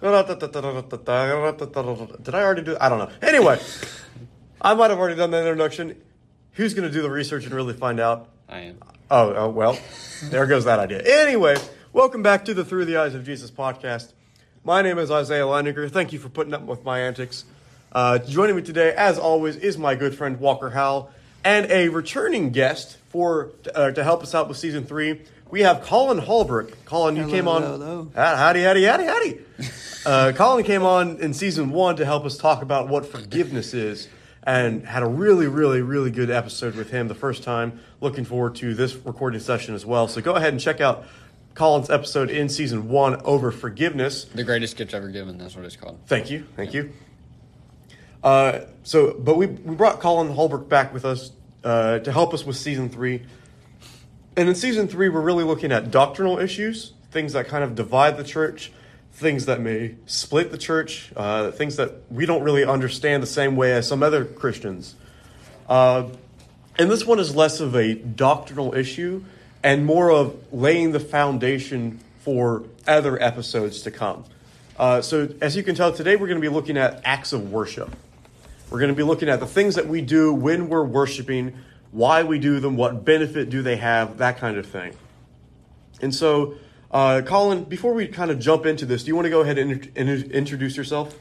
Did I already do it? I don't know. Anyway, I might have already done that introduction. Who's going to do the research and really find out? I am. Oh, well, there goes that idea. Anyway, welcome back to the Through the Eyes of Jesus podcast. My name is Isaiah Leininger. Thank you for putting up with my antics. Joining me today, as always, is my good friend Walker Howell, and a returning guest for to help us out with Season 3, we have Caulyn Holbrook. Caulyn, you came on. Howdy. Caulyn came on in Season 1 to help us talk about what forgiveness is, and had a really, really, really good episode with him the first time. Looking forward to this recording session as well. So go ahead and check out Caulyn's episode in Season 1 over forgiveness. The greatest gift ever given, that's what it's called. Thank you. But we brought Caulyn Holbrook back with us to help us with Season 3. And in Season 3, we're really looking at doctrinal issues, things that kind of divide the church, things that may split the church, things that we don't really understand the same way as some other Christians. And this one is less of a doctrinal issue and more of laying the foundation for other episodes to come. So as you can tell, today we're going to be looking at acts of worship. We're going to be looking at the things that we do when we're worshiping, why we do them, what benefit do they have, that kind of thing. And so, Caulyn, before we kind of jump into this, do you want to go ahead and introduce yourself?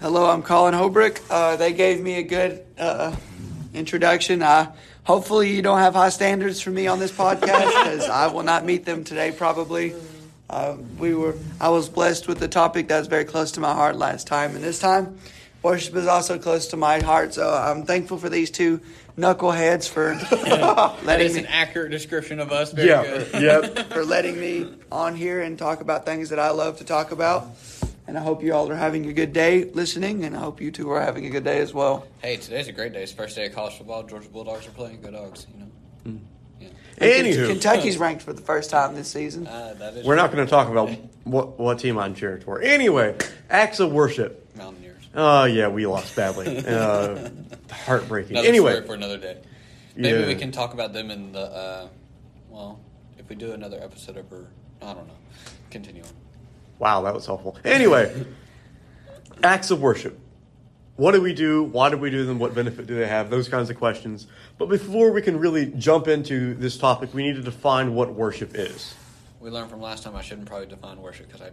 Hello, I'm Caulyn Holbrook. They gave me a good introduction. Hopefully you don't have high standards for me on this podcast, because I will not meet them today probably. I was blessed with a topic that was very close to my heart last time, and this time worship is also close to my heart, so I'm thankful for these two knuckleheads for letting me. An accurate description of us. Very good. Yep. For letting me on here and talk about things that I love to talk about. And I hope you all are having a good day listening, and I hope you two are having a good day as well. Hey, today's a great day. It's the first day of college football. Georgia Bulldogs are playing. Go Dogs, you know. Mm. Anywho. Kentucky's ranked for the first time this season. We're not going to talk about what team I'm cheering for. Anyway, acts of worship. Mountaineers. Oh, yeah, we lost badly. Heartbreaking. Another story for another day. Maybe we can talk about them in the, if we do another episode over, I don't know. Continue on. Wow, that was helpful. Anyway, acts of worship. What do we do? Why do we do them? What benefit do they have? Those kinds of questions. But before we can really jump into this topic, we need to define what worship is. We learned from last time I shouldn't probably define worship because I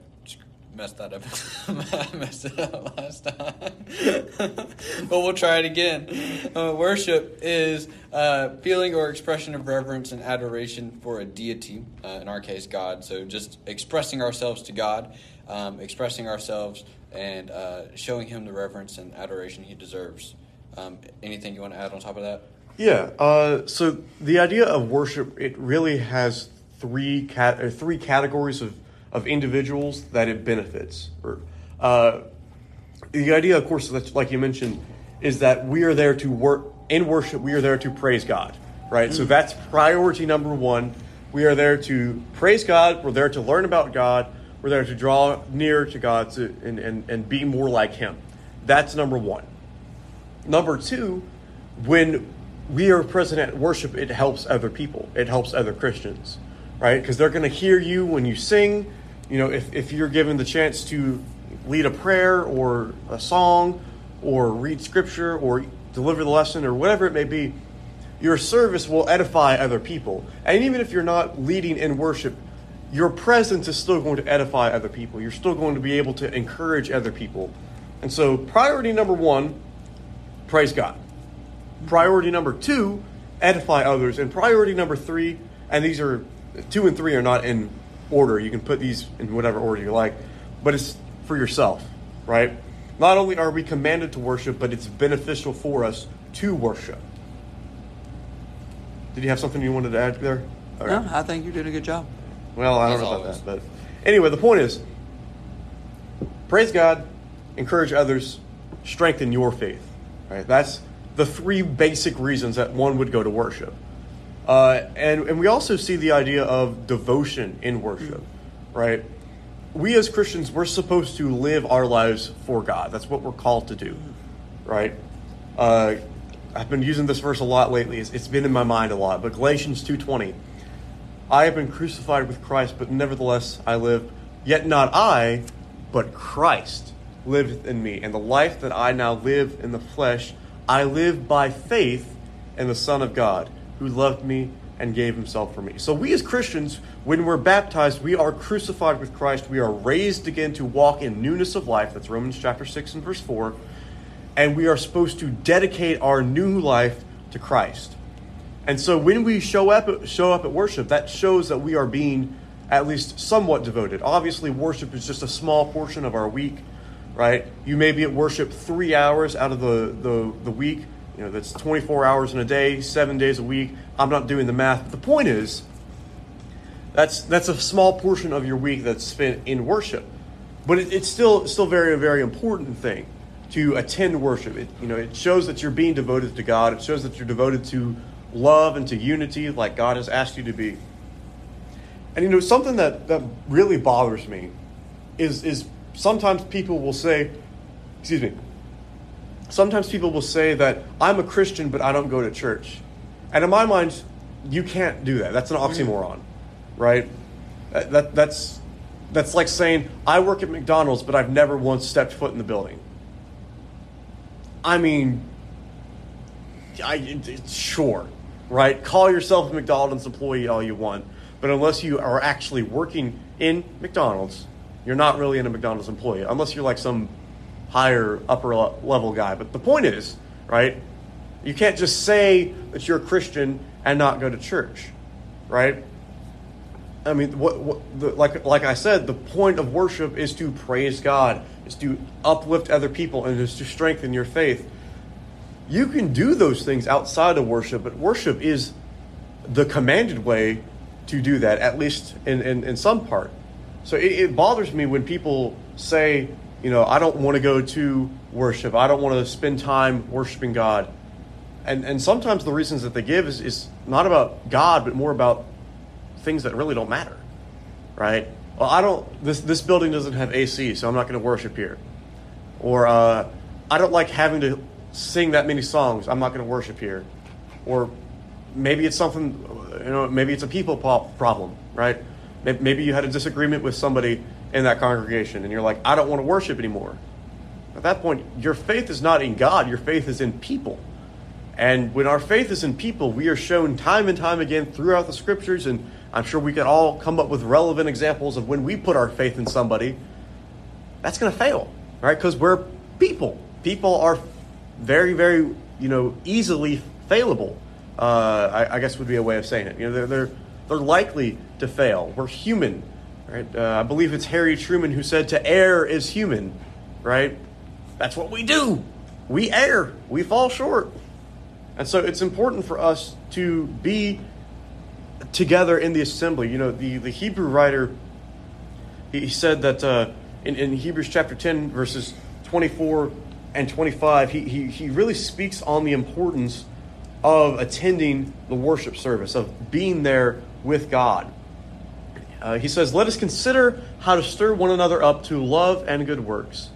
messed that up. I messed it up last time. But we'll try it again. Worship is feeling or expression of reverence and adoration for a deity, in our case, God. So just expressing ourselves to God, expressing ourselves and showing him the reverence and adoration he deserves. Anything you want to add on top of that? Yeah. So the idea of worship, it really has three categories of individuals that it benefits. The idea, of course, like you mentioned, is that we are there to worship. We are there to praise God, right? Mm-hmm. So that's priority number one. We are there to praise God. We're there to learn about God. We're there to draw near to God and be more like him. That's number one. Number two, when we are present at worship, it helps other people. It helps other Christians, right? Because they're going to hear you when you sing. You know, if you're given the chance to lead a prayer or a song or read scripture or deliver the lesson or whatever it may be, your service will edify other people. And even if you're not leading in worship, your presence is still going to edify other people. You're still going to be able to encourage other people. And so priority number one, praise God. Priority number two, edify others. And priority number three, and these are, two and three are not in order. You can put these in whatever order you like, but it's for yourself, right? Not only are we commanded to worship, but it's beneficial for us to worship. Did you have something you wanted to add there? All right. No, I think you're doing a good job. Well, I don't know about that, but anyway, the point is, praise God, encourage others, strengthen your faith, right? That's the three basic reasons that one would go to worship. And we also see the idea of devotion in worship, right? We as Christians, we're supposed to live our lives for God. That's what we're called to do, right? I've been using this verse a lot lately. It's been in my mind a lot, but Galatians 2:20. I have been crucified with Christ, but nevertheless I live. Yet not I, but Christ liveth in me. And the life that I now live in the flesh, I live by faith in the Son of God, who loved me and gave himself for me. So we as Christians, when we're baptized, we are crucified with Christ. We are raised again to walk in newness of life. That's Romans chapter 6 and verse 4. And we are supposed to dedicate our new life to Christ. And so when we show up at worship, that shows that we are being at least somewhat devoted. Obviously, worship is just a small portion of our week, right? You may be at worship 3 hours out of the week. You know, that's 24 hours in a day, 7 days a week. I'm not doing the math. But the point is, that's a small portion of your week that's spent in worship. But it's still very, very important thing to attend worship. It shows that you're being devoted to God. It shows that you're devoted to love and to unity like God has asked you to be. And something that really bothers me is sometimes people will say, sometimes people will say that I'm a Christian, but I don't go to church. And in my mind, you can't do that. That's an oxymoron, right? That's like saying I work at McDonald's, but I've never once stepped foot in the building. I mean, sure, right? Call yourself a McDonald's employee all you want, but unless you are actually working in McDonald's, you're not really a McDonald's employee, unless you're like some higher upper level guy. But the point is, right, you can't just say that you're a Christian and not go to church, right? I mean, like I said, the point of worship is to praise God, is to uplift other people, and is to strengthen your faith. You can do those things outside of worship, but worship is the commanded way to do that, at least in some part. So it bothers me when people say, I don't want to go to worship. I don't want to spend time worshiping God. And sometimes the reasons that they give is not about God, but more about things that really don't matter, right? Well, this building doesn't have AC, so I'm not going to worship here. Or I don't like having to sing that many songs. I'm not going to worship here. Or maybe it's something, maybe it's a people problem, right? Maybe you had a disagreement with somebody in that congregation and you're like, I don't want to worship anymore. At that point, your faith is not in God. Your faith is in people. And when our faith is in people, we are shown time and time again throughout the scriptures, and I'm sure we could all come up with relevant examples of when we put our faith in somebody, that's going to fail, right? Because we're people. People are very, very, easily failable, I guess would be a way of saying it. They're likely to fail. We're human, right? I believe it's Harry Truman who said to err is human, right? That's what we do. We err. We fall short. And so it's important for us to be together in the assembly. The Hebrew writer, he said that in Hebrews chapter 10, verses 24 and 25, he really speaks on the importance of attending the worship service, of being there with God. He says, let us consider how to stir one another up to love and good works,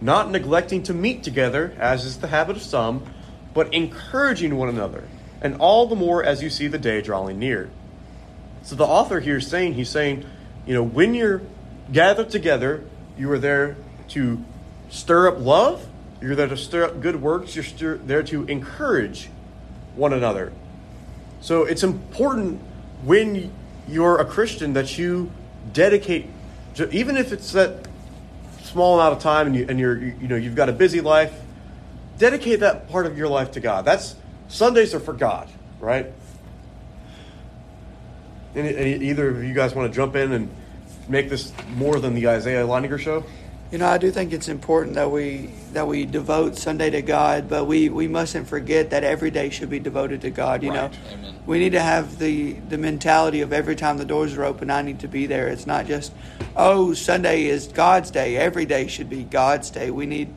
not neglecting to meet together, as is the habit of some, but encouraging one another, and all the more as you see the day drawing near. So the author here is saying, when you're gathered together, you are there to stir up love, you're there to stir up good works, you're there to encourage one another. So it's important when you're a Christian that you dedicate, even if it's that small amount of time and you've got a busy life, dedicate that part of your life to God. That's Sundays are for God, right? And either of you guys want to jump in and make this more than the Isaiah Leininger show? I do think it's important that we devote Sunday to God, but we mustn't forget that every day should be devoted to God. Right. Amen. We need to have the mentality of every time the doors are open, I need to be there. It's not just, Sunday is God's day. Every day should be God's day. We need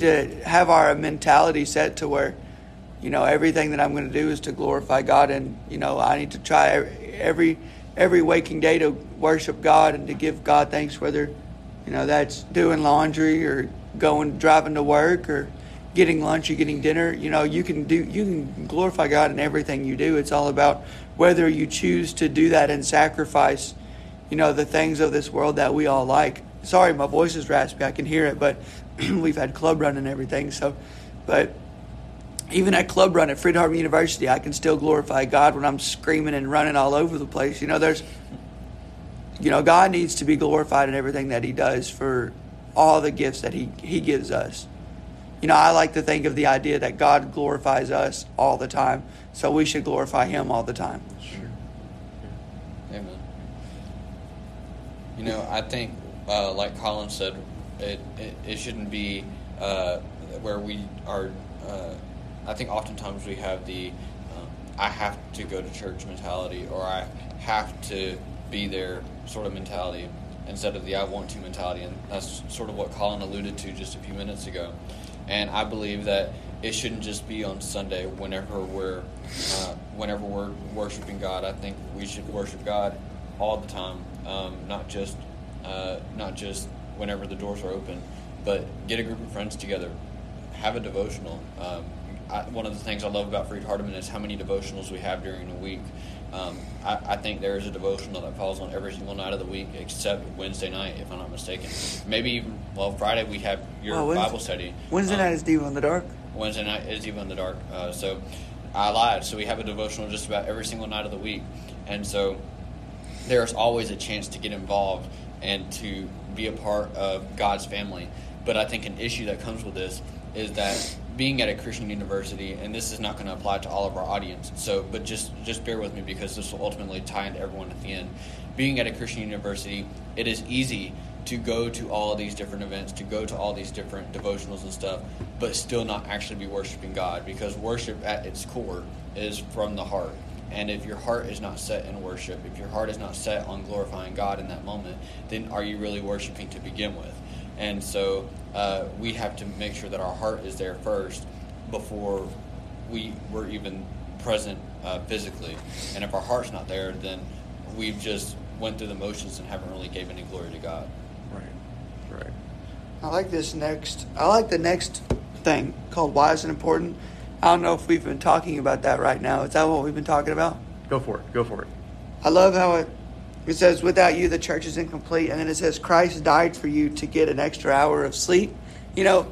to have our mentality set to where, everything that I'm going to do is to glorify God. And, I need to try every waking day to worship God and to give God thanks, whether, that's doing laundry or driving to work or getting lunch or getting dinner. You can glorify God in everything you do. It's all about whether you choose to do that and sacrifice, the things of this world that we all like. Sorry, my voice is raspy. I can hear it, but we've had club run and everything. So, but even at club run at Freed-Hardeman University, I can still glorify God when I'm screaming and running all over the place. You know, there's, you know, God needs to be glorified in everything that He does for all the gifts that He gives us. You know, I like to think of the idea that God glorifies us all the time, so we should glorify Him all the time. Sure. Yeah. Amen. You know, I think, like Caulyn said, it shouldn't be where we are. I think oftentimes we have the I have to go to church mentality, or I have to be there sort of mentality, instead of the I want to mentality. And that's sort of what Caulyn alluded to just a few minutes ago. And I believe that it shouldn't just be on Sunday whenever we're worshiping God. I think we should worship God all the time, not just whenever the doors are open, but get a group of friends together, have a devotional. One of the things I love about Freed-Hardeman is how many devotionals we have during the week. I think there is a devotional that falls on every single night of the week except Wednesday night, if I'm not mistaken. Maybe even, well, Friday we have your Bible study. Wednesday night is Devo in the Dark. Wednesday night is Devo in the Dark. So I lied. So we have a devotional just about every single night of the week. And so there's always a chance to get involved and to be a part of God's family. But I think an issue that comes with this is that being at a Christian university, and this is not going to apply to all of our audience, so, but just bear with me because this will ultimately tie into everyone at the end. Being at a Christian university, it is easy to go to all of these different events, to go to all these different devotionals and stuff, but still not actually be worshiping God, because worship at its core is from the heart. And if your heart is not set in worship, if your heart is not set on glorifying God in that moment, then are you really worshiping to begin with? And so we have to make sure that our heart is there first before we were even present physically. And if our heart's not there, then we've just went through the motions and haven't really gave any glory to God. Right, right. I like the next thing called why is it important. I don't know if we've been talking about that right now. Is that what we've been talking about? Go for it. I love how it says, without you, the church is incomplete. And then it says, Christ died for you to get an extra hour of sleep. You know,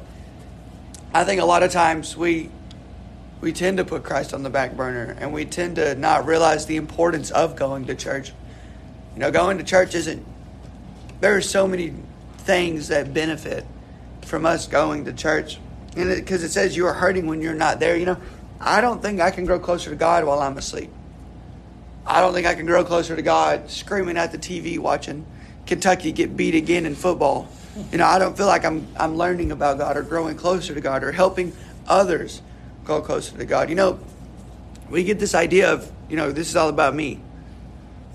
I think a lot of times we tend to put Christ on the back burner, and we tend to not realize the importance of going to church. You know, going to church isn't... There are so many things that benefit from us going to church. And because it says you are hurting when you're not there. You know, I don't think I can grow closer to God while I'm asleep. I don't think I can grow closer to God screaming at the TV watching Kentucky get beat again in football. You know, I don't feel like I'm learning about God or growing closer to God or helping others grow closer to God. You know, we get this idea of, you know, this is all about me.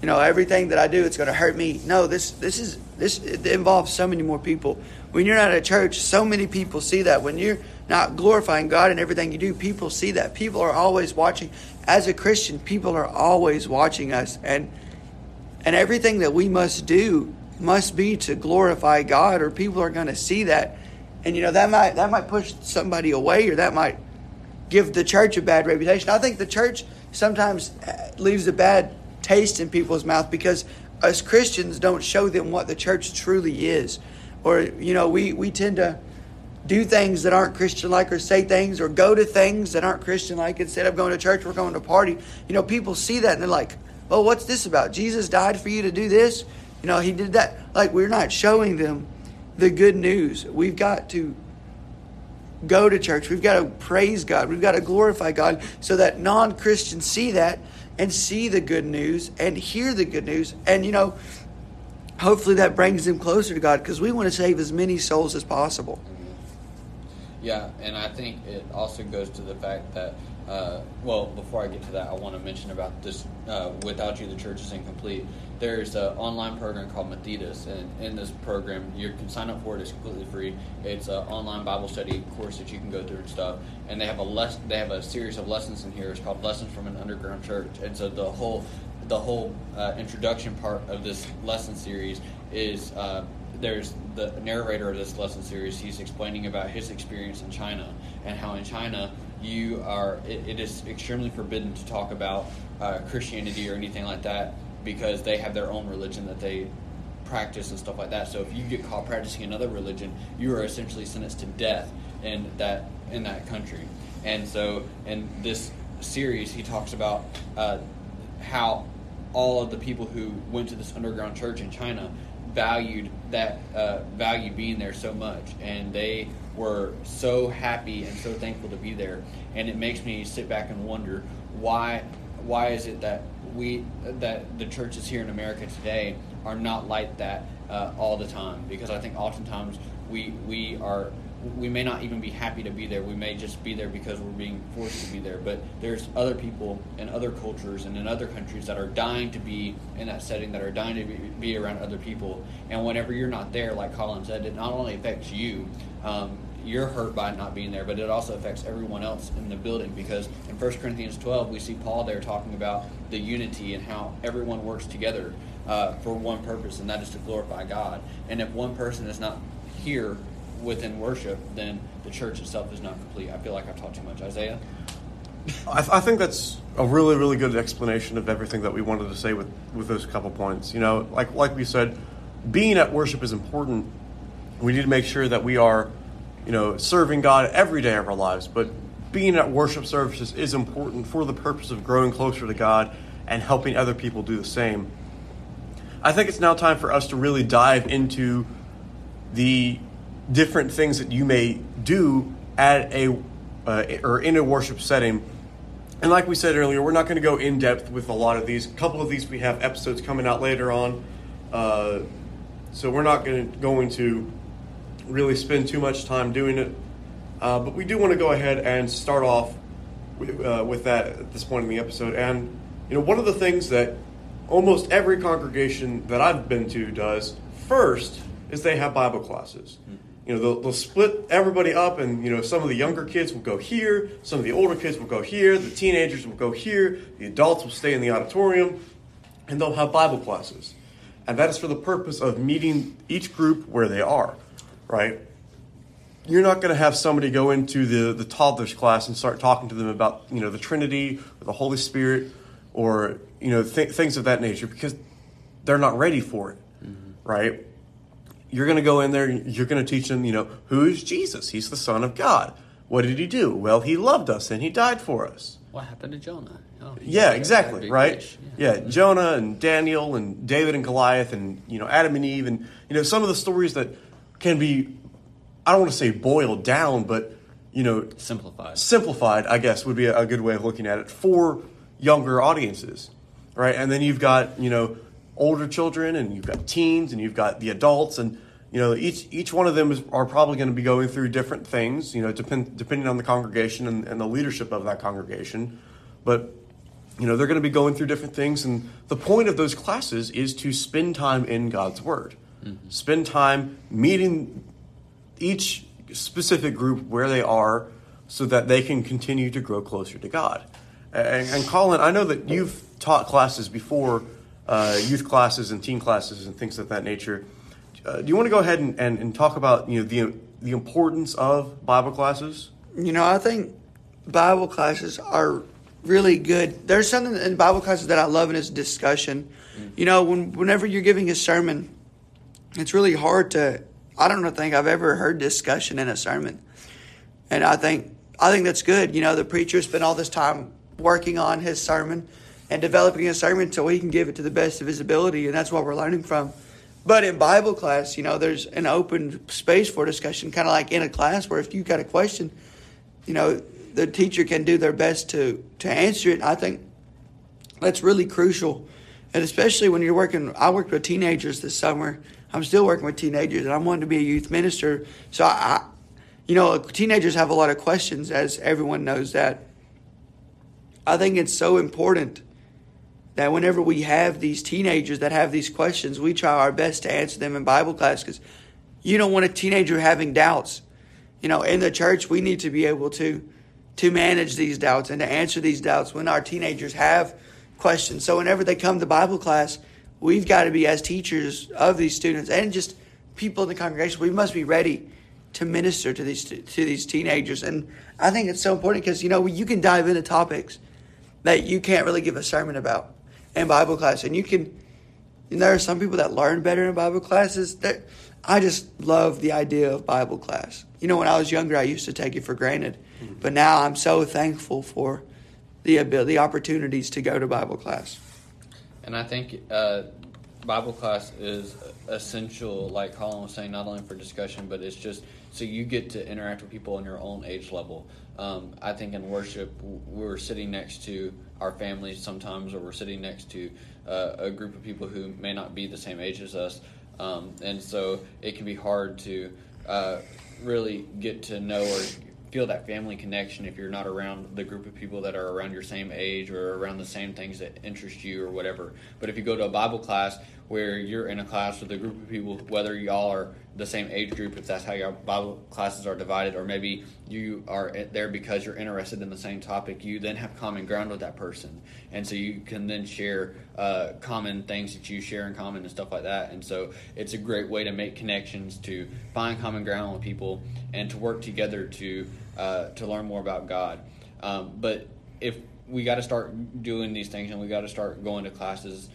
You know, everything that I do, it's going to hurt me. No, it involves so many more people. When you're not at church, so many people see that. When you're not glorifying God in everything you do, people see that. People are always watching. As a Christian, people are always watching us. And everything that we must do must be to glorify God, or people are going to see that. And, you know, that might push somebody away, or that might give the church a bad reputation. I think the church sometimes leaves a bad taste in people's mouth because us Christians don't show them what the church truly is. Or, you know, we tend to do things that aren't Christian-like, or say things or go to things that aren't Christian-like. Instead of going to church, we're going to party. You know, people see that and they're like, well, what's this about? Jesus died for you to do this? You know, He did that. Like, we're not showing them the good news. We've got to go to church. We've got to praise God. We've got to glorify God so that non-Christians see that and see the good news and hear the good news. And, you know, hopefully that brings them closer to God, because we want to save as many souls as possible. Mm-hmm. Yeah, and I think it also goes to the fact that, well, before I get to that, I want to mention about this, without you, the church is incomplete. There's an online program called Mathetas, and in this program, you can sign up for it. It's completely free. It's an online Bible study course that you can go through and stuff. And they have a series of lessons in here. It's called Lessons from an Underground Church. And so the whole introduction part of this lesson series is there's the narrator of this lesson series. He's explaining about his experience in China, and how in China it is extremely forbidden to talk about Christianity or anything like that, because they have their own religion that they practice and stuff like that. So if you get caught practicing another religion, you are essentially sentenced to death in that country. And so in this series, he talks about how all of the people who went to this underground church in China valued being there so much, and they were so happy and so thankful to be there. And it makes me sit back and wonder why is it that the churches here in America today are not like that all the time? Because I think oftentimes we may not even be happy to be there. We may just be there because we're being forced to be there. But there's other people in other cultures and in other countries that are dying to be in that setting, that are dying to be around other people. And whenever you're not there, like Colin said, it not only affects you, you're hurt by not being there, but it also affects everyone else in the building. Because in 1 Corinthians 12, we see Paul there talking about the unity and how everyone works together for one purpose, and that is to glorify God. And if one person is not here within worship, then the church itself is not complete. I feel like I've talked too much. Isaiah? I think that's a really, really good explanation of everything that we wanted to say with those couple points. You know, like we said, being at worship is important. We need to make sure that we are, you know, serving God every day of our lives. But being at worship services is important for the purpose of growing closer to God and helping other people do the same. I think it's now time for us to really dive into the different things that you may do at or in a worship setting. And like we said earlier, we're not going to go in depth with a lot of these. A couple of these we have episodes coming out later on. So we're not going to really spend too much time doing it. But we do want to go ahead and start off with that at this point in the episode. And, you know, one of the things that almost every congregation that I've been to does first is they have Bible classes. You know, they'll split everybody up, and, you know, some of the younger kids will go here, some of the older kids will go here, the teenagers will go here, the adults will stay in the auditorium, and they'll have Bible classes. And that is for the purpose of meeting each group where they are, right? You're not going to have somebody go into the toddler's class and start talking to them about, you know, the Trinity or the Holy Spirit or, you know, things of that nature, because they're not ready for it, right? You're going to go in there, you're going to teach them, you know, who is Jesus? He's the Son of God. What did he do? Well, he loved us and he died for us. What happened to Jonah? Oh, yeah, exactly, right? Yeah, Jonah and Daniel and David and Goliath and, you know, Adam and Eve and, you know, some of the stories that can be, I don't want to say boiled down, but, you know, Simplified, I guess, would be a good way of looking at it for younger audiences, right? And then you've got, you know, older children, and you've got teens, and you've got the adults, and, you know, each one of them are probably going to be going through different things, you know, depending on the congregation and the leadership of that congregation. But, you know, they're going to be going through different things, and the point of those classes is to spend time in God's Word. Mm-hmm. Spend time meeting each specific group where they are so that they can continue to grow closer to God. And Colin, I know that you've taught classes before, youth classes and teen classes and things of that nature. Do you want to go ahead and talk about, you know, the importance of Bible classes? You know, I think Bible classes are really good. There's something in Bible classes that I love, and it's discussion. Mm-hmm. You know, whenever you're giving a sermon, it's really hard to. I don't think I've ever heard discussion in a sermon, and I think that's good. You know, the preacher spent all this time working on his sermon and developing a sermon so he can give it to the best of his ability, and that's what we're learning from. But in Bible class, you know, there's an open space for discussion, kind of like in a class where if you got a question, you know, the teacher can do their best to answer it. I think that's really crucial, and especially when you're working. I worked with teenagers this summer. I'm still working with teenagers, and I'm wanting to be a youth minister. So, you know, teenagers have a lot of questions, as everyone knows that. I think it's so important that whenever we have these teenagers that have these questions, we try our best to answer them in Bible class, because you don't want a teenager having doubts. You know, in the church, we need to be able to manage these doubts and to answer these doubts when our teenagers have questions. So whenever they come to Bible class, we've got to be, as teachers of these students and just people in the congregation, we must be ready to minister to these teenagers. And I think it's so important because, you know, you can dive into topics that you can't really give a sermon about in Bible class, and you can And there are some people that learn better in Bible classes. I just love the idea of Bible class. You know, when I was younger, I used to take it for granted. Mm-hmm. But now I'm so thankful for the opportunities to go to Bible class. And I think Bible class is essential, like Caulyn was saying, not only for discussion, but it's just so you get to interact with people on your own age level. I think in worship, we're sitting next to our families sometimes, or we're sitting next to a group of people who may not be the same age as us. And so it can be hard to really get to know or feel that family connection if you're not around the group of people that are around your same age or around the same things that interest you or whatever. But if you go to a Bible class where you're in a class with a group of people, whether y'all are the same age group, if that's how your Bible classes are divided, or maybe you are there because you're interested in the same topic, you then have common ground with that person. And so you can then share common things that you share in common and stuff like that. And so it's a great way to make connections, to find common ground with people, and to work together to learn more about God. But if we got to start doing these things, and we got to start going to classes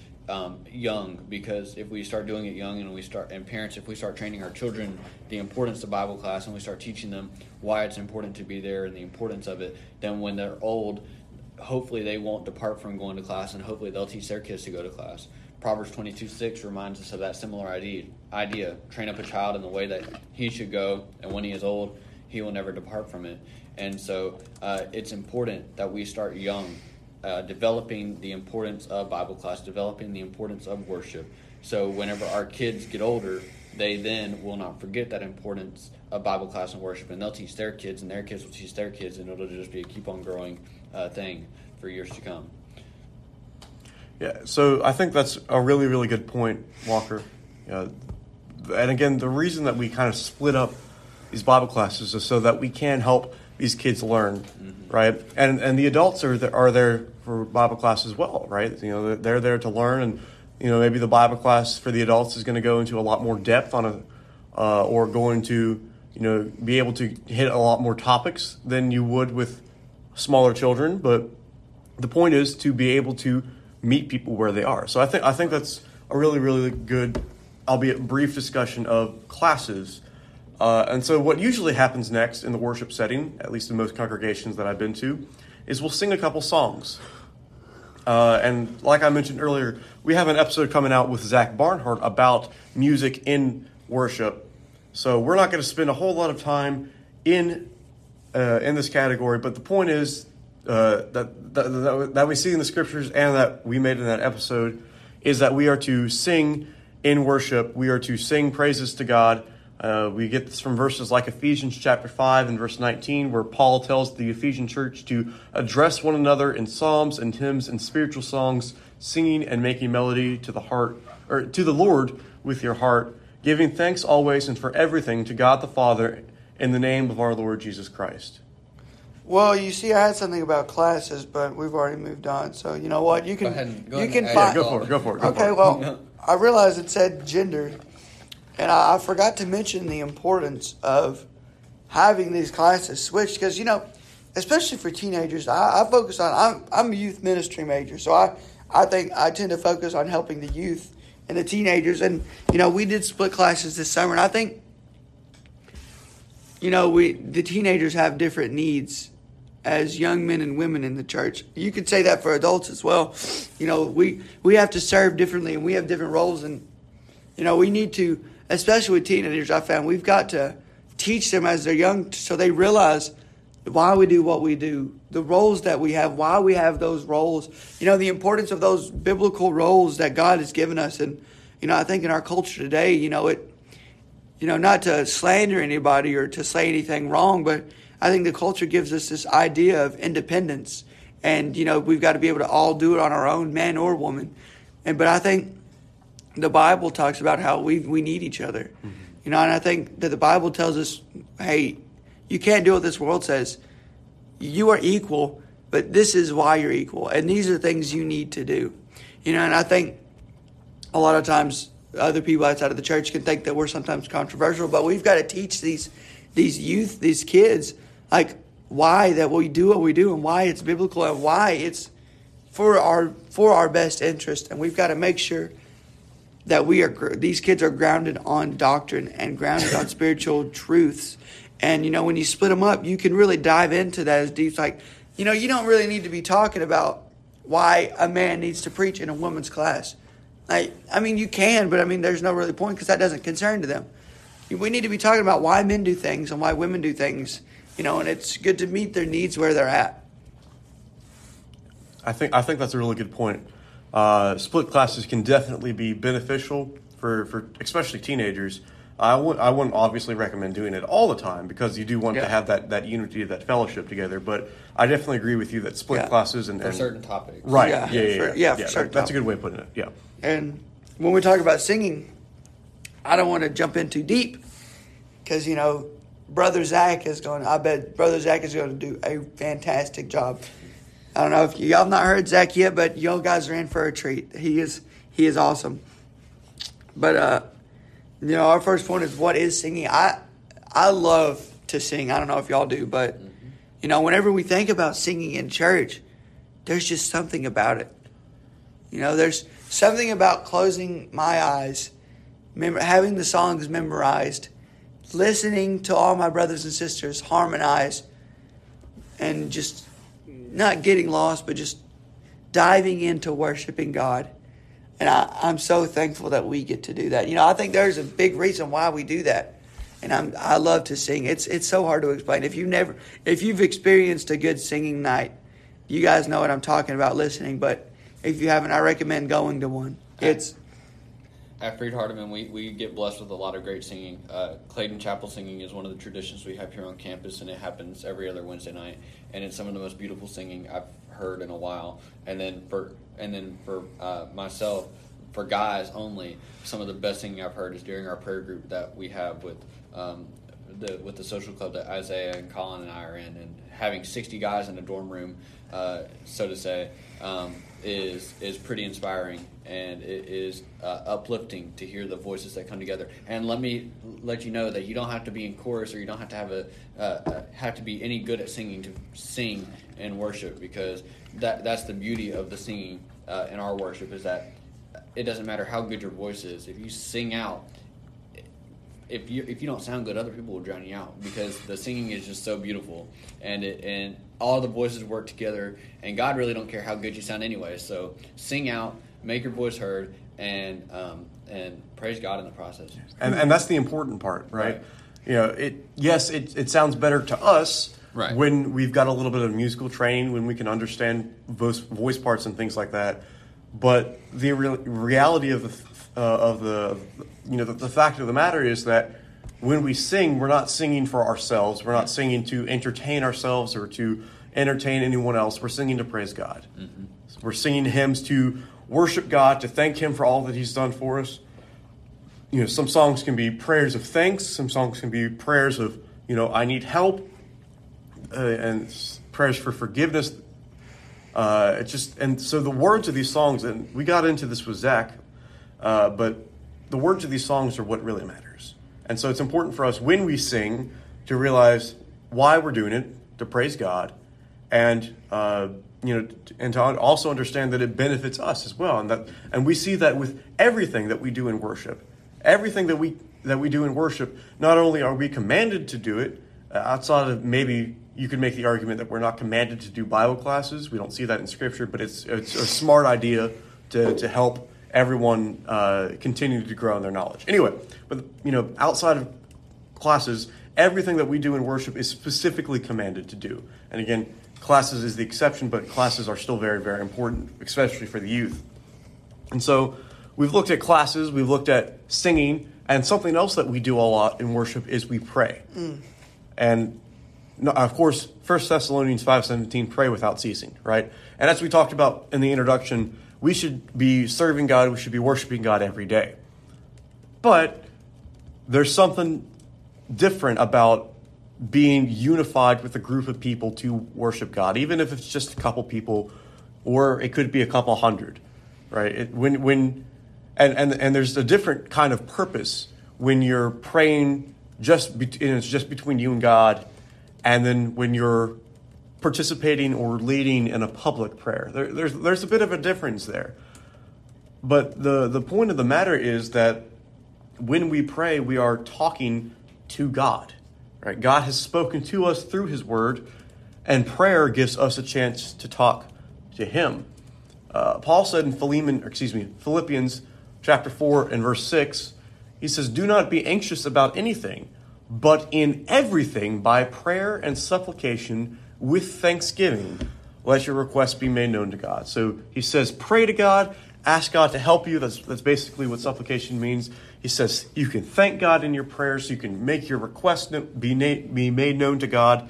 young, because if we start doing it young, and parents, if we start training our children the importance of Bible class, and we start teaching them why it's important to be there and the importance of it, then when they're old, hopefully they won't depart from going to class, and hopefully they'll teach their kids to go to class. Proverbs 22:6 reminds us of that similar idea. Train up a child in the way that he should go, and when he is old, he will never depart from it. And so it's important that we start young, developing the importance of Bible class, developing the importance of worship. So whenever our kids get older, they then will not forget that importance of Bible class and worship, and they'll teach their kids, and their kids will teach their kids, and it'll just be a keep on growing thing for years to come. Yeah, so I think that's a really, really good point, Walker. And again, the reason that we kind of split up these Bible classes is so that we can help these kids learn, mm-hmm. right? And the adults are there for Bible class as well, right? You know, they're there to learn, and you know, maybe the Bible class for the adults is going to go into a lot more depth on or going to, you know, be able to hit a lot more topics than you would with smaller children. But the point is to be able to meet people where they are. So I think that's a really, really good, albeit brief, discussion of classes. And so what usually happens next in the worship setting, at least in most congregations that I've been to, is we'll sing a couple songs. And like I mentioned earlier, we have an episode coming out with Zach Barnhart about music in worship. So we're not going to spend a whole lot of time in this category. But the point is that we see in the scriptures, and that we made in that episode, is that we are to sing in worship. We are to sing praises to God. We get this from verses like Ephesians chapter 5 and verse 19, where Paul tells the Ephesian church to address one another in psalms and hymns and spiritual songs, singing and making melody to the Lord with your heart, giving thanks always and for everything to God the Father in the name of our Lord Jesus Christ. Well, you see, I had something about classes, but we've already moved on. So you know what? You can go ahead and go. You can find. Yeah, go for it. Okay. Well, I realized it said gender. And I forgot to mention the importance of having these classes switched, because, you know, especially for teenagers, I focus on, I'm a youth ministry major, so I think I tend to focus on helping the youth and the teenagers. And, you know, we did split classes this summer, and I think, you know, the teenagers have different needs as young men and women in the church. You could say that for adults as well. You know, we have to serve differently, and we have different roles, and, you know, we need to, especially with teenagers, I found we've got to teach them as they're young so they realize why we do what we do, the roles that we have, why we have those roles, you know, the importance of those biblical roles that God has given us. And, you know, I think in our culture today, you know, not to slander anybody or to say anything wrong, but I think the culture gives us this idea of independence. And, you know, we've got to be able to all do it on our own, man or woman. But I think the Bible talks about how we need each other. Mm-hmm. You know, and I think that the Bible tells us, hey, you can't do what this world says. You are equal, but this is why you're equal. And these are things you need to do. You know, and I think a lot of times other people outside of the church can think that we're sometimes controversial, but we've got to teach these youth, these kids, like why that we do what we do and why it's biblical and why it's for our best interest. And we've got to make sure that we are, these kids are grounded on doctrine and grounded on spiritual truths. And, you know, when you split them up, you can really dive into that as deep. Like, you know, you don't really need to be talking about why a man needs to preach in a woman's class. I mean, you can, but I mean, there's no really point because that doesn't concern to them. We need to be talking about why men do things and why women do things, you know, and it's good to meet their needs where they're at. I think that's a really good point. Split classes can definitely be beneficial for especially teenagers. I wouldn't obviously recommend doing it all the time because you do want to have that unity, that fellowship together. But I definitely agree with you that split classes and for certain topics. Right. For certain topics. That's a good way of putting it. Yeah. And when we talk about singing, I don't want to jump in too deep because, you know, I bet Brother Zach is going to do a fantastic job. I don't know if y'all have not heard Zach yet, but y'all guys are in for a treat. He is awesome. But, you know, our first point is what is singing. I love to sing. I don't know if y'all do, but, you know, whenever we think about singing in church, there's just something about it. You know, there's something about closing my eyes, having the songs memorized, listening to all my brothers and sisters harmonize, and just not getting lost, but just diving into worshiping God. And I'm so thankful that we get to do that. You know, I think there's a big reason why we do that. And I love to sing. It's so hard to explain. If you've experienced a good singing night, you guys know what I'm talking about listening. But if you haven't, I recommend going to one. It's at Freed-Hardeman, we get blessed with a lot of great singing. Clayton Chapel singing is one of the traditions we have here on campus, and it happens every other Wednesday night. And it's some of the most beautiful singing I've heard in a while. And then for myself, for guys only, some of the best singing I've heard is during our prayer group that we have with the social club that Isaiah and Caulyn and I are in, and having 60 guys in a dorm room, so to say, is pretty inspiring, and it is uplifting to hear the voices that come together. And let me let you know that you don't have to be in chorus, or you don't have to be any good at singing to sing in worship, because that's the beauty of the singing in our worship, is that it doesn't matter how good your voice is. If you sing out, if you don't sound good, other people will drown you out, because the singing is just so beautiful, and all the voices work together, and God really don't care how good you sound anyway. So sing out, make your voice heard, and praise God in the process. And that's the important part, right? You know, it sounds better to us when we've got a little bit of musical training, when we can understand voice parts and things like that. But the reality of the fact of the matter is that when we sing, we're not singing for ourselves. We're not singing to entertain ourselves or to entertain anyone else. We're singing to praise God. Mm-hmm. We're singing hymns to worship God, to thank him for all that he's done for us. You know, some songs can be prayers of thanks. Some songs can be prayers of, you know, I need help, and prayers for forgiveness. And so the words of these songs, and we got into this with Zach, but the words of these songs are what really matters. And so it's important for us when we sing to realize why we're doing it, to praise God, and and to also understand that it benefits us as well. And we see that with everything that we do in worship. Everything that we do in worship, not only are we commanded to do it, outside of maybe you could make the argument that we're not commanded to do Bible classes. We don't see that in Scripture, but it's a smart idea to help everyone continue to grow in their knowledge. Anyway, but you know, outside of classes, everything that we do in worship is specifically commanded to do. And again, classes is the exception, but classes are still very, very important, especially for the youth. And so we've looked at classes, we've looked at singing, and something else that we do a lot in worship is we pray. Mm. And of course, 1 Thessalonians 5:17, pray without ceasing, right? And as we talked about in the introduction, we should be serving God. We should be worshiping God every day. But there's something different about being unified with a group of people to worship God, even if it's just a couple people, or it could be a couple hundred, right? And there's a different kind of purpose when you're praying just between you and God, and then when you're participating or leading in a public prayer. There's a bit of a difference there. But the point of the matter is that when we pray, we are talking to God, right? God has spoken to us through his word, and prayer gives us a chance to talk to him. Paul said in Philippians chapter 4 and verse 6, he says, "Do not be anxious about anything, but in everything by prayer and supplication with thanksgiving, let your requests be made known to God." So he says, pray to God, ask God to help you. That's basically what supplication means. He says you can thank God in your prayers. You can make your request be made known to God.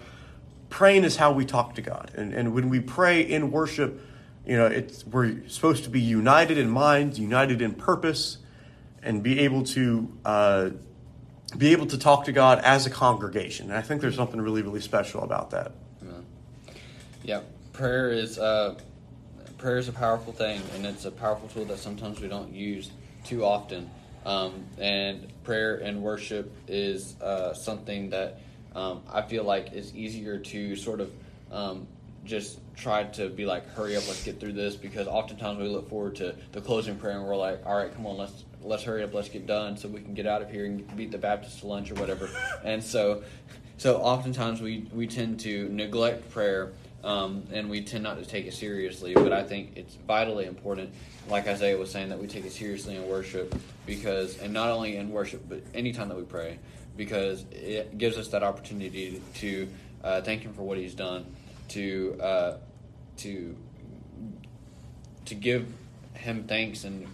Praying is how we talk to God. And when we pray in worship, you know, we're supposed to be united in mind, united in purpose, and be able to talk to God as a congregation. And I think there's something really, really special about that. Yeah, prayer is a powerful thing, and it's a powerful tool that sometimes we don't use too often. And prayer and worship is something that I feel like is easier to sort of just try to be like, hurry up, let's get through this, because oftentimes we look forward to the closing prayer and we're like, all right, come on, let's hurry up, let's get done so we can get out of here and beat the Baptist to lunch or whatever. And so oftentimes we tend to neglect prayer, and we tend not to take it seriously. But I think it's vitally important, like Isaiah was saying, that we take it seriously in worship, because, and not only in worship, but any time that we pray, because it gives us that opportunity to thank him for what he's done, to give him thanks, and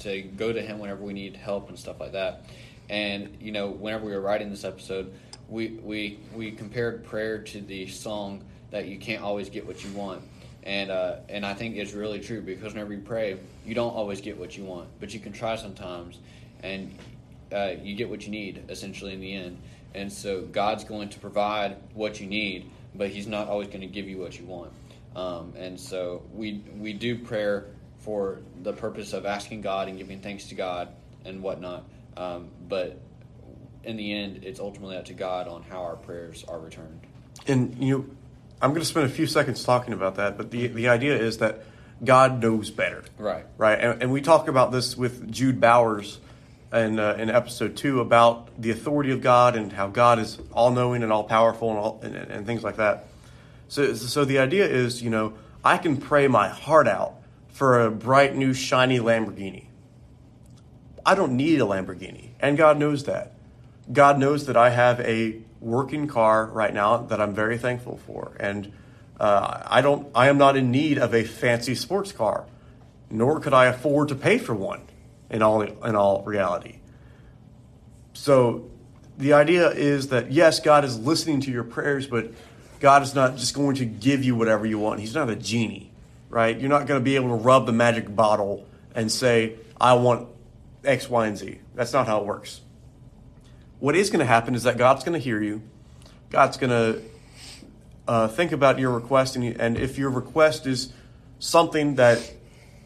to go to him whenever we need help and stuff like that. And, you know, whenever we were writing this episode, we compared prayer to the song that you can't always get what you want. And I think it's really true, because whenever you pray, you don't always get what you want, but you can try sometimes, and you get what you need, essentially, in the end. And so God's going to provide what you need, but he's not always going to give you what you want. And so we do prayer for the purpose of asking God and giving thanks to God and whatnot. But in the end, it's ultimately up to God on how our prayers are returned. And, you know, I'm going to spend a few seconds talking about that, but the idea is that God knows better. Right. Right. And we talk about this with Jude Bowers in episode 2 about the authority of God and how God is all-knowing and all-powerful and things like that. So the idea is, you know, I can pray my heart out for a bright, new, shiny Lamborghini. I don't need a Lamborghini, and God knows that. God knows that I have a working car right now that I'm very thankful for, and I am not in need of a fancy sports car, nor could I afford to pay for one in all reality. So the idea is that yes, God is listening to your prayers, but God is not just going to give you whatever you want. He's not a genie, right? You're not going to be able to rub the magic bottle and say, I want X, Y, and Z. That's not how it works. What is going to happen is that God's going to hear you. God's going to think about your request. And if your request is something that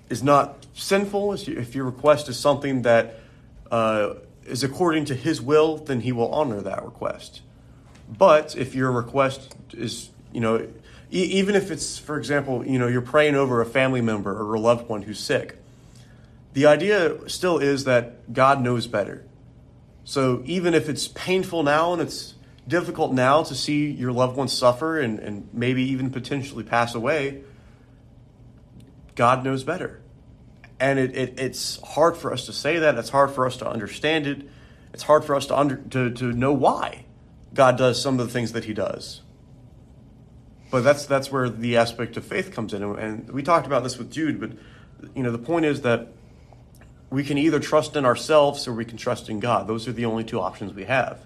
is not sinful, if your request is something that is according to his will, then he will honor that request. But if your request is, you know, even if it's, for example, you know, you're praying over a family member or a loved one who's sick, the idea still is that God knows better. So even if it's painful now and it's difficult now to see your loved ones suffer and maybe even potentially pass away, God knows better. And it's hard for us to say that. It's hard for us to understand it. It's hard for us to know why God does some of the things that he does. But that's where the aspect of faith comes in. And we talked about this with Jude, but you know, the point is that we can either trust in ourselves or we can trust in God. Those are the only two options we have.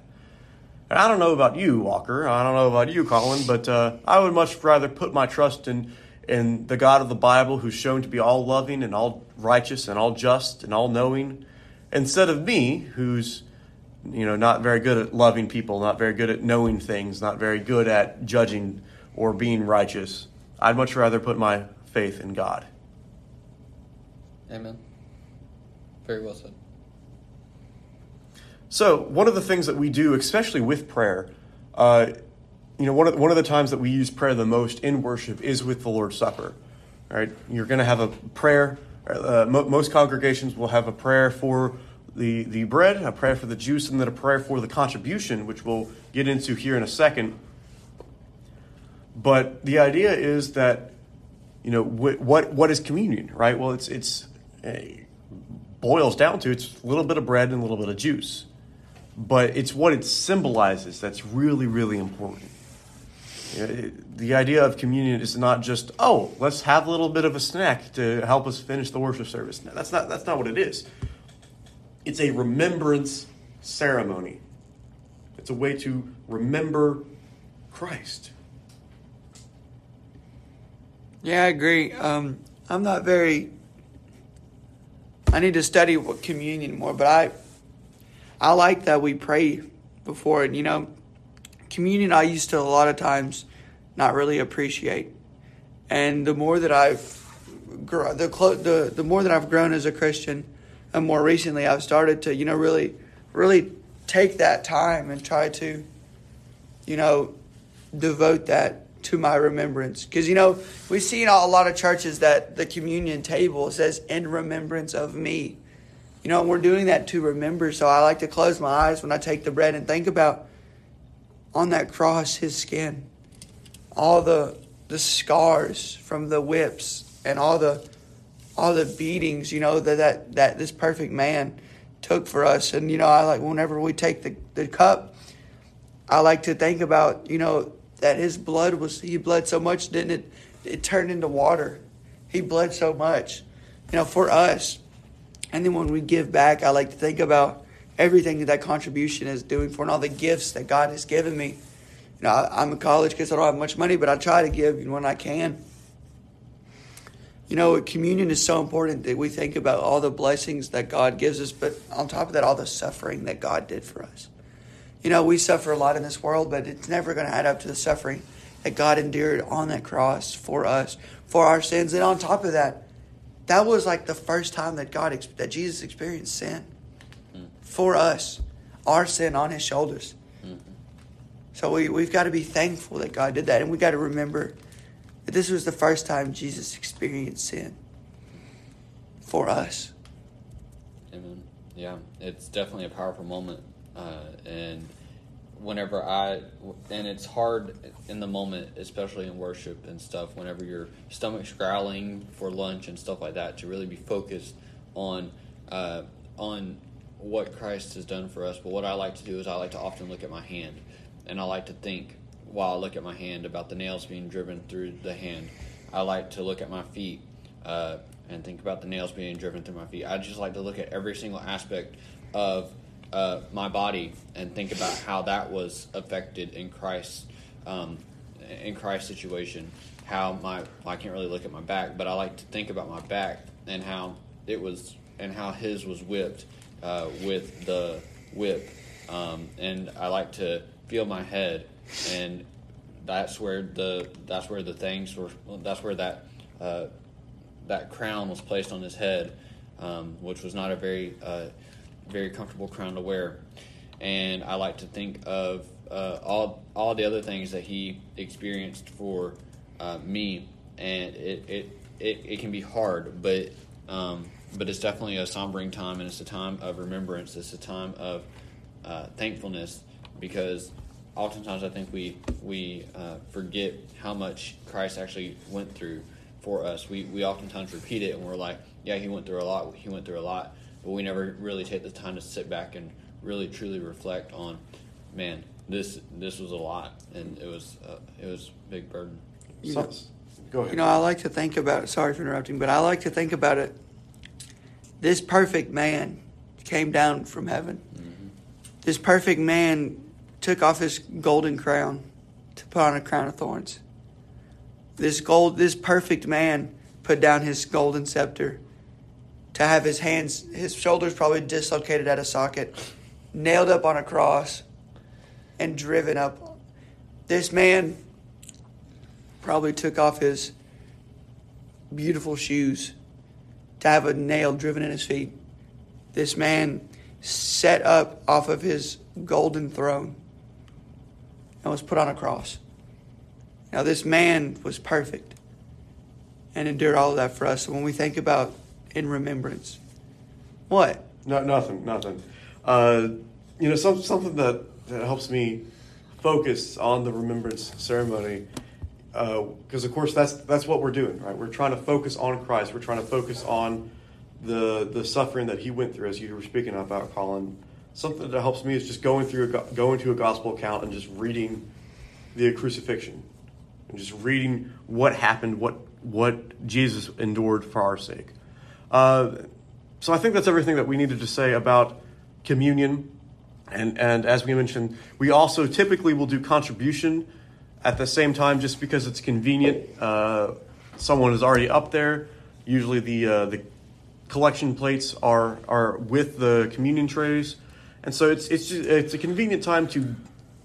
And I don't know about you, Walker. I don't know about you, Caulyn, but I would much rather put my trust in the God of the Bible, who's shown to be all loving and all righteous and all just and all knowing, instead of me, who's, you know, not very good at loving people, not very good at knowing things, not very good at judging or being righteous. I'd much rather put my faith in God. Amen. Very well said. So one of the things that we do, especially with prayer, you know, one of the times that we use prayer the most in worship is with the Lord's Supper. All right, you're going to have a prayer Most congregations will have a prayer for the bread, a prayer for the juice, and then a prayer for the contribution, which we'll get into here in a second. But the idea is that, you know, what is communion, right? Well, it boils down to it's a little bit of bread and a little bit of juice. But it's what it symbolizes that's really, really important. The idea of communion is not just, oh, let's have a little bit of a snack to help us finish the worship service. No, that's not what it is. It's a remembrance ceremony. It's a way to remember Christ. Yeah, I agree. I'm not very... I need to study communion more, but I like that we pray before. And, you know, communion I used to a lot of times not really appreciate. And the more that I've grown as a Christian, and more recently I've started to, you know, really take that time and try to, you know, devote that to my remembrance. Because, you know, we've seen a lot of churches that the communion table says, in remembrance of me. You know, we're doing that to remember. So I like to close my eyes when I take the bread and think about on that cross, his skin, all the scars from the whips and all the beatings, you know, that this perfect man took for us. And, you know, I like whenever we take the cup, I like to think about, you know, that he bled so much, didn't it? It turned into water. He bled so much, you know, for us. And then when we give back, I like to think about everything that contribution is doing for and all the gifts that God has given me. You know, I'm a college kid, so I don't have much money, but I try to give when I can. You know, communion is so important that we think about all the blessings that God gives us, but on top of that, all the suffering that God did for us. You know, we suffer a lot in this world, but it's never going to add up to the suffering that God endured on that cross for us, for our sins. And on top of that, that was like the first time that Jesus experienced sin for us, our sin on his shoulders. Mm-hmm. So we've got to be thankful that God did that. And we've got to remember that this was the first time Jesus experienced sin for us. Amen. Yeah, it's definitely a powerful moment. And whenever and it's hard in the moment, especially in worship and stuff, whenever your stomach's growling for lunch and stuff like that, to really be focused on what Christ has done for us. But what I like to do is I like to often look at my hand, and I like to think while I look at my hand about the nails being driven through the hand. I like to look at my feet and think about the nails being driven through my feet. I just like to look at every single aspect of my body and think about how that was affected in Christ, in Christ's situation. How I can't really look at my back, but I like to think about my back and how it was, and how his was whipped with the whip. And I like to feel my head, and that crown was placed on his head, which was not a very comfortable crown to wear. And I like to think of all the other things that he experienced for me, and it can be hard, but it's definitely a sombering time, and it's a time of remembrance. It's a time of thankfulness, because oftentimes I think we forget how much Christ actually went through for us. We oftentimes repeat it, and we're like, yeah, he went through a lot. But we never really take the time to sit back and really truly reflect on, man, this was a lot, and it was a big burden. Go ahead. You know, I like to think about. Sorry for interrupting, but I like to think about it. This perfect man came down from heaven. Mm-hmm. This perfect man took off his golden crown to put on a crown of thorns. This perfect man put down his golden scepter to have his shoulders probably dislocated at a socket, nailed up on a cross, and driven up. This man probably took off his beautiful shoes to have a nail driven in his feet. This man set up off of his golden throne and was put on a cross. Now, this man was perfect and endured all of that for us. So when we think about in remembrance. What? No, nothing. Something that helps me focus on the remembrance ceremony, because of course that's what we're doing, right? We're trying to focus on Christ. We're trying to focus on the suffering that he went through, as you were speaking about, Caulyn. Something that helps me is just going to a gospel account and just reading the crucifixion, and just reading what happened, what Jesus endured for our sake. So I think that's everything that we needed to say about communion. And as we mentioned, we also typically will do contribution at the same time, just because it's convenient. Someone is already up there. Usually the collection plates are with the communion trays, and so it's a convenient time to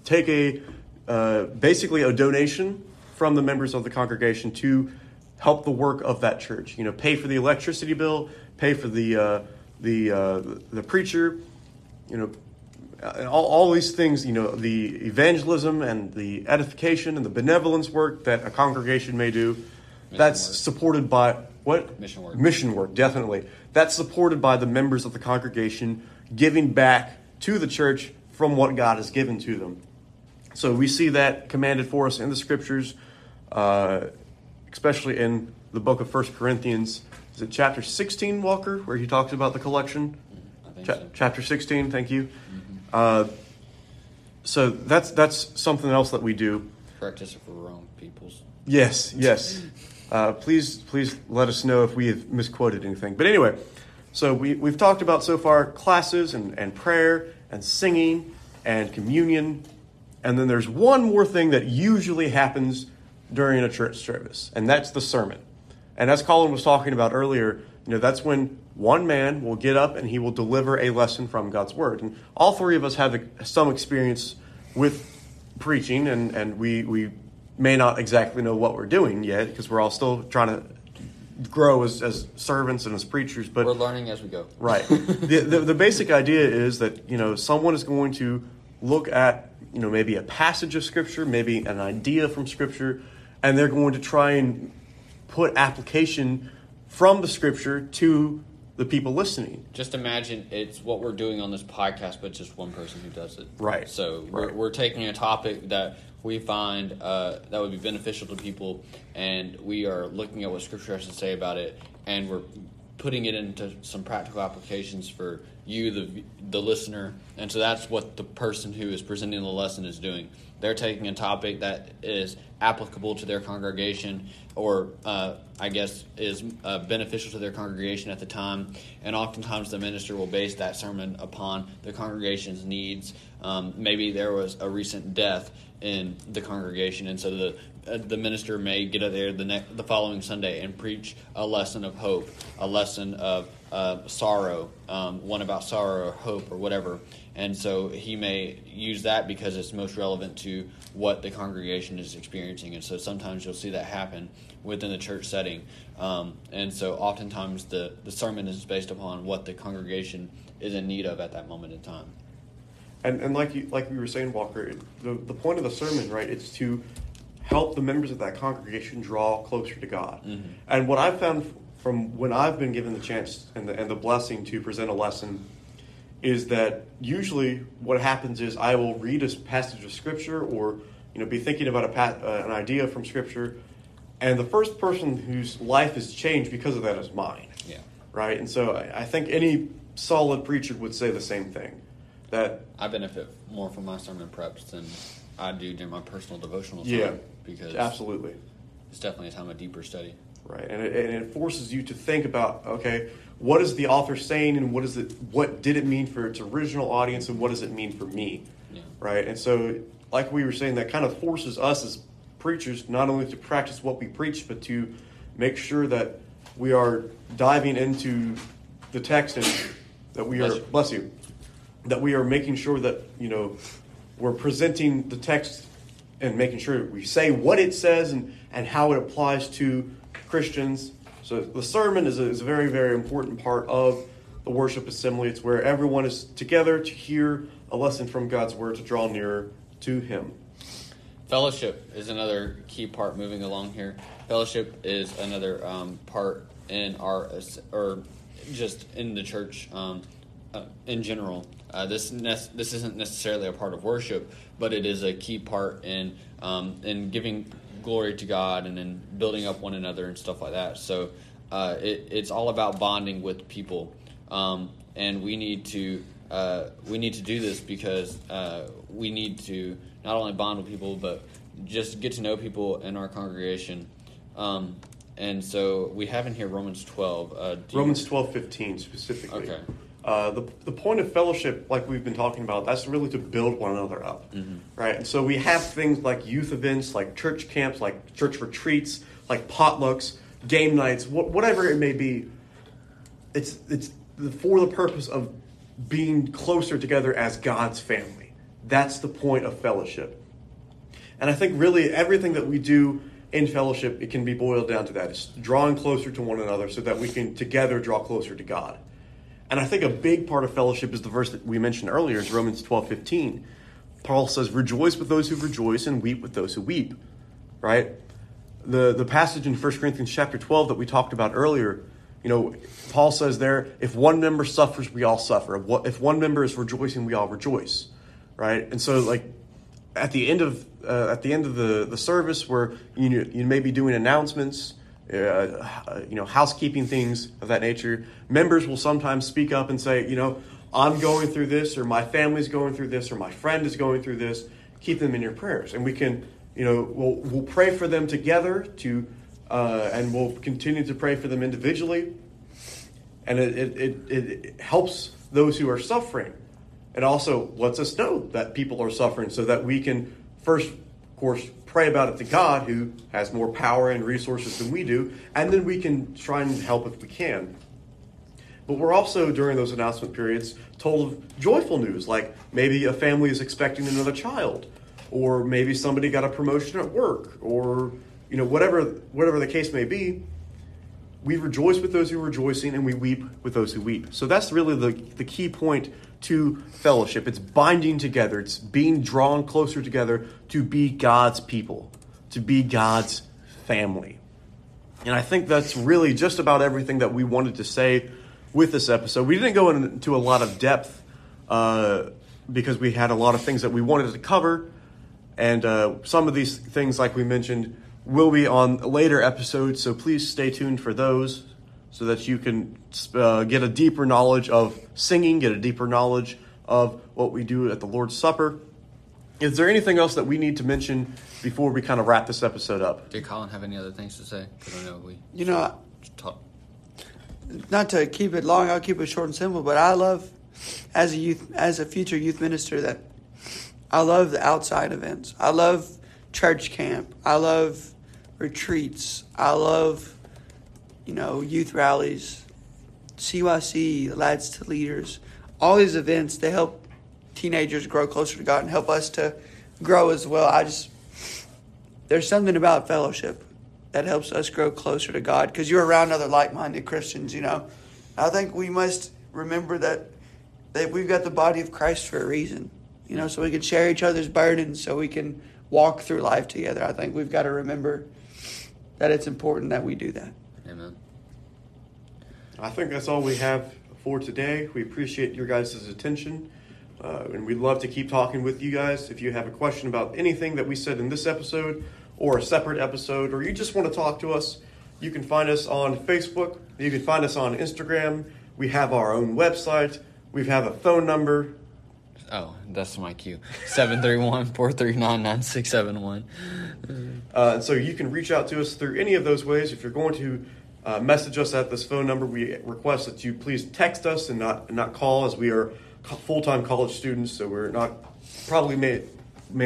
take basically a donation from the members of the congregation to help the work of that church. You know, pay for the electricity bill, pay for the preacher. You know. All these things, you know, the evangelism and the edification and the benevolence work that a congregation may do, supported by what? Mission work. Mission work, definitely. That's supported by the members of the congregation giving back to the church from what God has given to them. So we see that commanded for us in the scriptures, especially in the book of 1 Corinthians. Is it chapter 16, Walker, where he talks about the collection? I think so. Chapter 16, thank you. Mm-hmm. So that's something else that we do. Practice for wrong peoples. Yes. Please let us know if we have misquoted anything. But anyway, so we've talked about so far classes and prayer and singing and communion. And then there's one more thing that usually happens during a church service, and that's the sermon. And as Caulyn was talking about earlier, you know, that's when one man will get up and he will deliver a lesson from God's word. And all three of us have some experience with preaching, and we may not exactly know what we're doing yet, because we're all still trying to grow as servants and as preachers. But we're learning as we go. Right. The basic idea is that, you know, someone is going to look at, you know, maybe a passage of Scripture, maybe an idea from Scripture, and they're going to try and put application from the Scripture to the people listening. Just imagine it's what we're doing on this podcast, but just one person who does it. Right. So we're taking a topic that we find that would be beneficial to people, and we are looking at what Scripture has to say about it, and we're putting it into some practical applications for you, the listener. And so that's what the person who is presenting the lesson is doing. They're taking a topic that is applicable to their congregation, or is beneficial to their congregation at the time. And oftentimes the minister will base that sermon upon the congregation's needs. Maybe there was a recent death in the congregation, and so the minister may get up there the following Sunday and preach a lesson of hope, a lesson of sorrow, one about sorrow or hope or whatever. And so he may use that because it's most relevant to what the congregation is experiencing. And so sometimes you'll see that happen within the church setting. And so oftentimes the sermon is based upon what the congregation is in need of at that moment in time. And like we were saying, Walker, the point of the sermon, right, it's to help the members of that congregation draw closer to God. Mm-hmm. And what I've found from when I've been given the chance and the blessing to present a lesson is that usually what happens is I will read a passage of Scripture, or, you know, be thinking about an idea from Scripture, and the first person whose life is changed because of that is mine. Yeah. Right? And so I think any solid preacher would say the same thing. That I benefit more from my sermon preps than I do during my personal devotional time. Yeah. Because absolutely, it's definitely a time of deeper study, right? And it forces you to think about, okay, what is the author saying, and what did it mean for its original audience, and what does it mean for me, yeah. Right? And so, like we were saying, that kind of forces us as preachers not only to practice what we preach, but to make sure that we are diving into the text, and that we are that we are making sure that, you know, we're presenting the text and making sure we say what it says and how it applies to Christians. So the sermon is a very, very important part of the worship assembly. It's where everyone is together to hear a lesson from God's word, to draw nearer to him. Fellowship is another key part moving along here. Fellowship is another part in our just in the church in general. This isn't necessarily a part of worship, but it is a key part in giving glory to God and in building up one another and stuff like that. So it's all about bonding with people, and we need to do this because we need to not only bond with people but just get to know people in our congregation. And so we have in here Romans 12. Romans 12:15 specifically. Okay. The point of fellowship, like we've been talking about, that's really to build one another up, mm-hmm. right? And so we have things like youth events, like church camps, like church retreats, like potlucks, game nights, whatever it may be. It's for the purpose of being closer together as God's family. That's the point of fellowship. And I think really everything that we do in fellowship, it can be boiled down to that. It's drawing closer to one another so that we can together draw closer to God. And I think a big part of fellowship is the verse that we mentioned earlier, is Romans 12:15. Paul says, rejoice with those who rejoice and weep with those who weep, right? The passage in 1 Corinthians chapter 12 that we talked about earlier, you know, Paul says there, if one member suffers, we all suffer. If one member is rejoicing, we all rejoice, right? And so, like, at the end of the service, where you may be doing announcements, housekeeping things of that nature, members will sometimes speak up and say, I'm going through this, or my family's going through this, or my friend is going through this. Keep them in your prayers, and we can, we'll pray for them together and we'll continue to pray for them individually, and it helps those who are suffering. It also lets us know that people are suffering so that we can first, of course, pray about it to God, who has more power and resources than we do, and then we can try and help if we can. But we're also, during those announcement periods, told of joyful news, like maybe a family is expecting another child, or maybe somebody got a promotion at work, or whatever the case may be. We rejoice with those who are rejoicing, and we weep with those who weep. So that's really the key point to fellowship. It's binding together. It's being drawn closer together to be God's people, to be God's family. And I think that's really just about everything that we wanted to say with this episode. We didn't go into a lot of depth because we had a lot of things that we wanted to cover. And some of these things, like we mentioned, will be on later episodes, so please stay tuned for those so that you can get a deeper knowledge of singing, get a deeper knowledge of what we do at the Lord's Supper. Is there anything else that we need to mention before we kind of wrap this episode up? Did Caulyn have any other things to say? Because I know we talk. Not to keep it long, I'll keep it short and simple, but I love, as a future youth minister, that I love the outside events. I love church camp. I love retreats. I love, youth rallies, CYC, Lads to Leaders. All these events, they help teenagers grow closer to God and help us to grow as well. There's something about fellowship that helps us grow closer to God because you're around other like-minded Christians, I think we must remember that we've got the body of Christ for a reason, so we can share each other's burdens, so we can walk through life together. I think we've got to remember that it's important that we do that. Amen. I think that's all we have for today. We appreciate your guys' attention, and we'd love to keep talking with you guys. If you have a question about anything that we said in this episode or a separate episode, or you just want to talk to us, you can find us on Facebook. You can find us on Instagram. We have our own website. We have a phone number. Oh, that's my cue. 731-439-9671. So you can reach out to us through any of those ways. If you're going to message us at this phone number, we request that you please text us and not call, as we are full-time college students, so we're may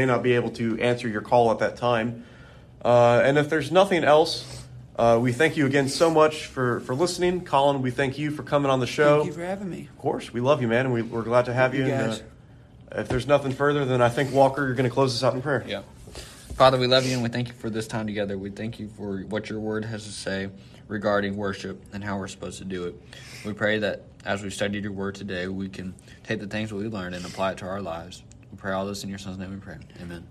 not be able to answer your call at that time. And if there's nothing else, we thank you again so much for listening. Caulyn, we thank you for coming on the show. Thank you for having me. Of course. We love you, man, and we're glad to have you. Guys. If there's nothing further, then I think, Walker, you're going to close us out in prayer. Yeah. Father, we love you and we thank you for this time together. We thank you for what your word has to say regarding worship and how we're supposed to do it. We pray that as we've studied your word today, we can take the things that we learned and apply it to our lives. We pray all this in your son's name and pray. Amen.